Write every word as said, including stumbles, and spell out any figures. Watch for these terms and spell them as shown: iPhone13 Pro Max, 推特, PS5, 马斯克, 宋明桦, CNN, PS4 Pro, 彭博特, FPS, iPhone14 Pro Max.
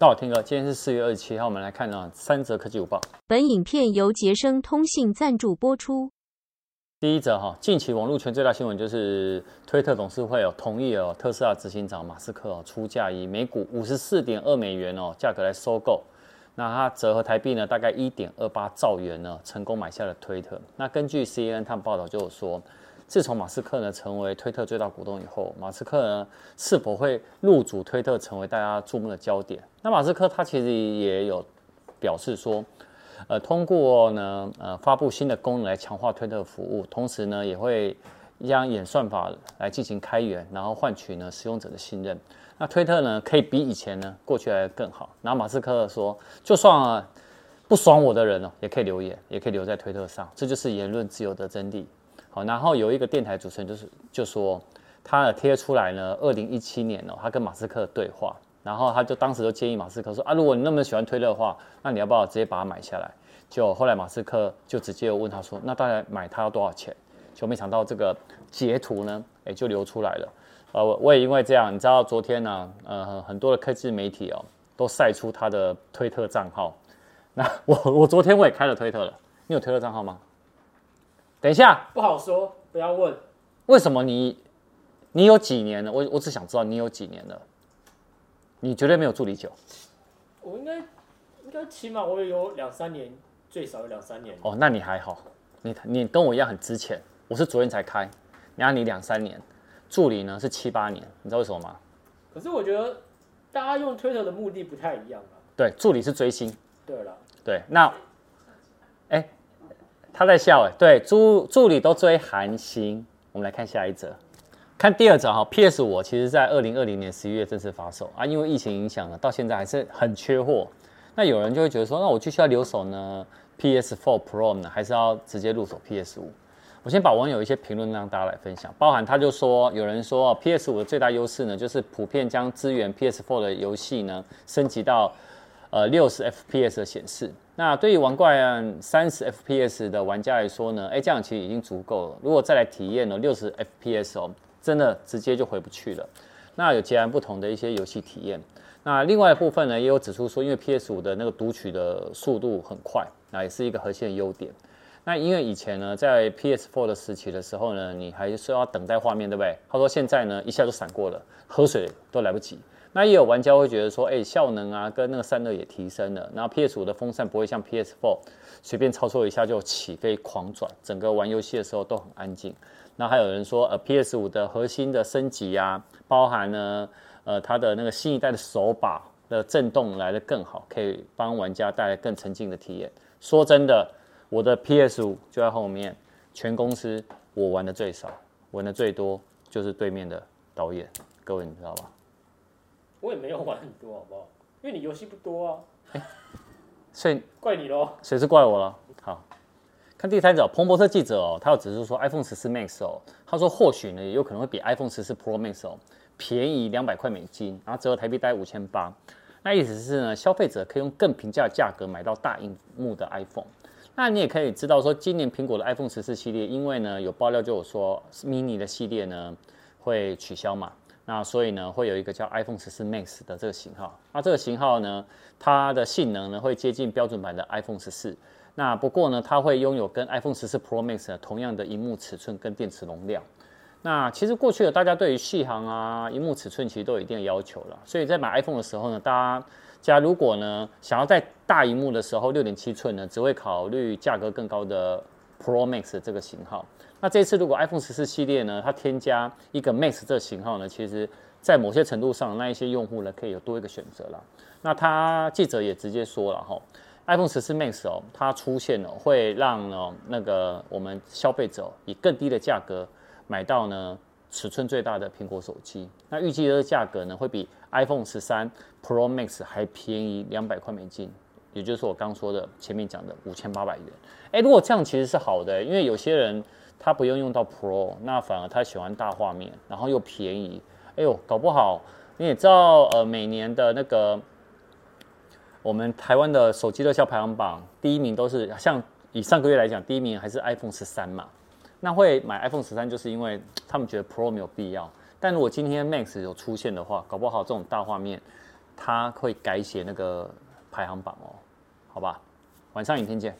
大家好，听哥，今天是四月二十七号，我们来看啊三则科技午报。本影片由杰生通信赞助播出。第一则哈，近期网络圈最大新闻就是推特董事会哦同意哦特斯拉执行长马斯克哦出价以每股 五十四点二美元哦价格来收购。那它折合台币呢，大概 一点二八兆元呢，成功买下了推特。那根据 C N N 他们报道就有说，自从马斯克呢成为推特最大股东以后，马斯克呢是否会入主推特，成为大家注目的焦点。那马斯克他其实也有表示说，呃，通过呢呃发布新的功能来强化推特服务，同时呢也会将演算法来进行开源，然后换取呢使用者的信任。那推特呢可以比以前呢过去来更好。然后马斯克说，就算、啊、不爽我的人哦，也可以留言，也可以留在推特上，这就是言论自由的真谛。好，然后有一个电台主持人就是就说，他贴出来呢，二零一七年哦，他跟马斯克对话，然后他就当时就建议马斯克说啊，如果你那么喜欢推特的话，那你要不要直接把它买下来？就后来马斯克就直接问他说，那大概买它要多少钱？就没想到这个截图呢，哎，就流出来了。呃，我也因为这样，你知道昨天呢、啊，呃，很多的科技媒体哦，都晒出他的推特账号。那我我昨天我也开了推特了，你有推特账号吗？等一下，不好说，不要问。为什么你你有几年了？我我只想知道你有几年了。你绝对没有助理久。我应该应该起码我有两三年，最少有两三年。哦，那你还好，你你跟我一样很值钱。我是昨天才开，然后你两三年，助理呢是七八年，你知道为什么吗？可是我觉得大家用推特的目的不太一样啊。对，助理是追星。对了。对，那。他在笑哎，对，助助理都追韩星。我们来看下一则，看第二则哈。P S 五 其实在二零二零年十一月正式发售啊，因为疫情影响了，到现在还是很缺货。那有人就会觉得说，那我继续要留守呢 P S 四 Pro 呢，还是要直接入手 P S 五？ 我先把网友一些评论让大家来分享，包含他就说，有人说 P S 五 的最大优势呢，就是普遍将支援 P S 四 的游戏呢升级到呃六十 F P S 的显示。那对于玩惯三十 F P S 的玩家来说呢，哎，这样其实已经足够了。如果再来体验了六十 F P S 哦，真的直接就回不去了。那有截然不同的一些游戏体验。那另外的部分呢，也有指出说，因为 P S 五 的那个读取的速度很快，那也是一个核心的优点。那因为以前呢，在 P S 四 的时期的时候呢，你还是要等待画面，对不对？他说现在呢，一下就闪过了，喝水都来不及。那也有玩家会觉得说，哎、欸，效能啊，跟那个散热也提升了。然后 P S 五 的风扇不会像 P S 四 随便操作一下就起飞狂转，整个玩游戏的时候都很安静。那还有人说，呃 ，P S 五 的核心的升级啊，包含呢，呃，它的那个新一代的手把的震动来得更好，可以帮玩家带来更沉浸的体验。说真的，我的 P S 五 就在后面，全公司我玩的最少，玩的最多就是对面的导演，各位你知道吧？我也没有玩很多，好不好？因为你游戏不多啊，欸、所以怪你喽。谁是怪我了？好，看第三者，彭博特记者哦，他有指出说 ，iPhone 十四 Max 哦，他说或许呢也有可能会比 iPhone 十四 Pro Max 哦便宜两百块美金，然后折合台币大概五千八。那意思是呢，消费者可以用更平价的价格买到大屏幕的 iPhone。那你也可以知道说，今年苹果的 iPhone 十四 系列，因为呢有爆料就有说 ，mini 的系列呢会取消嘛。那所以呢，会有一个叫 iPhone 十四 Max 的这个型号。那这个型号呢，它的性能呢会接近标准版的 iPhone 十四。那不过呢，它会拥有跟 iPhone 十四 Pro Max 同样的萤幕尺寸跟电池容量。那其实过去的大家对于续航啊、萤幕尺寸其实都有一定的要求了。所以在买 iPhone 的时候呢，大家如果呢想要在大萤幕的时候 六点七寸呢，只会考虑价格更高的 Pro Max 这个型号。那这一次如果 iPhone 十四 系列呢，它添加一个 Max 这个型号呢，其实在某些程度上，那一些用户呢可以有多一个选择啦。那他记者也直接说了哈 ，iPhone 十四 Max 哦，它出现哦，会让哦那个我们消费者以更低的价格买到呢尺寸最大的苹果手机。那预计的价格呢会比 iPhone 十三 Pro Max 还便宜两百块美金。也就是我刚说的前面讲的五千八百元。哎，如果这样其实是好的，因为有些人他不用用到 Pro， 那反而他喜欢大画面，然后又便宜。哎呦，搞不好你也知道，呃，每年的那个我们台湾的手机热销排行榜第一名都是，像以上个月来讲，第一名还是 iPhone 十三 嘛。那会买 iPhone 十三就是因为他们觉得 Pro 没有必要，但如果今天 Max 有出现的话，搞不好这种大画面。它会改写那个排行榜哦，好吧，晚上影片见。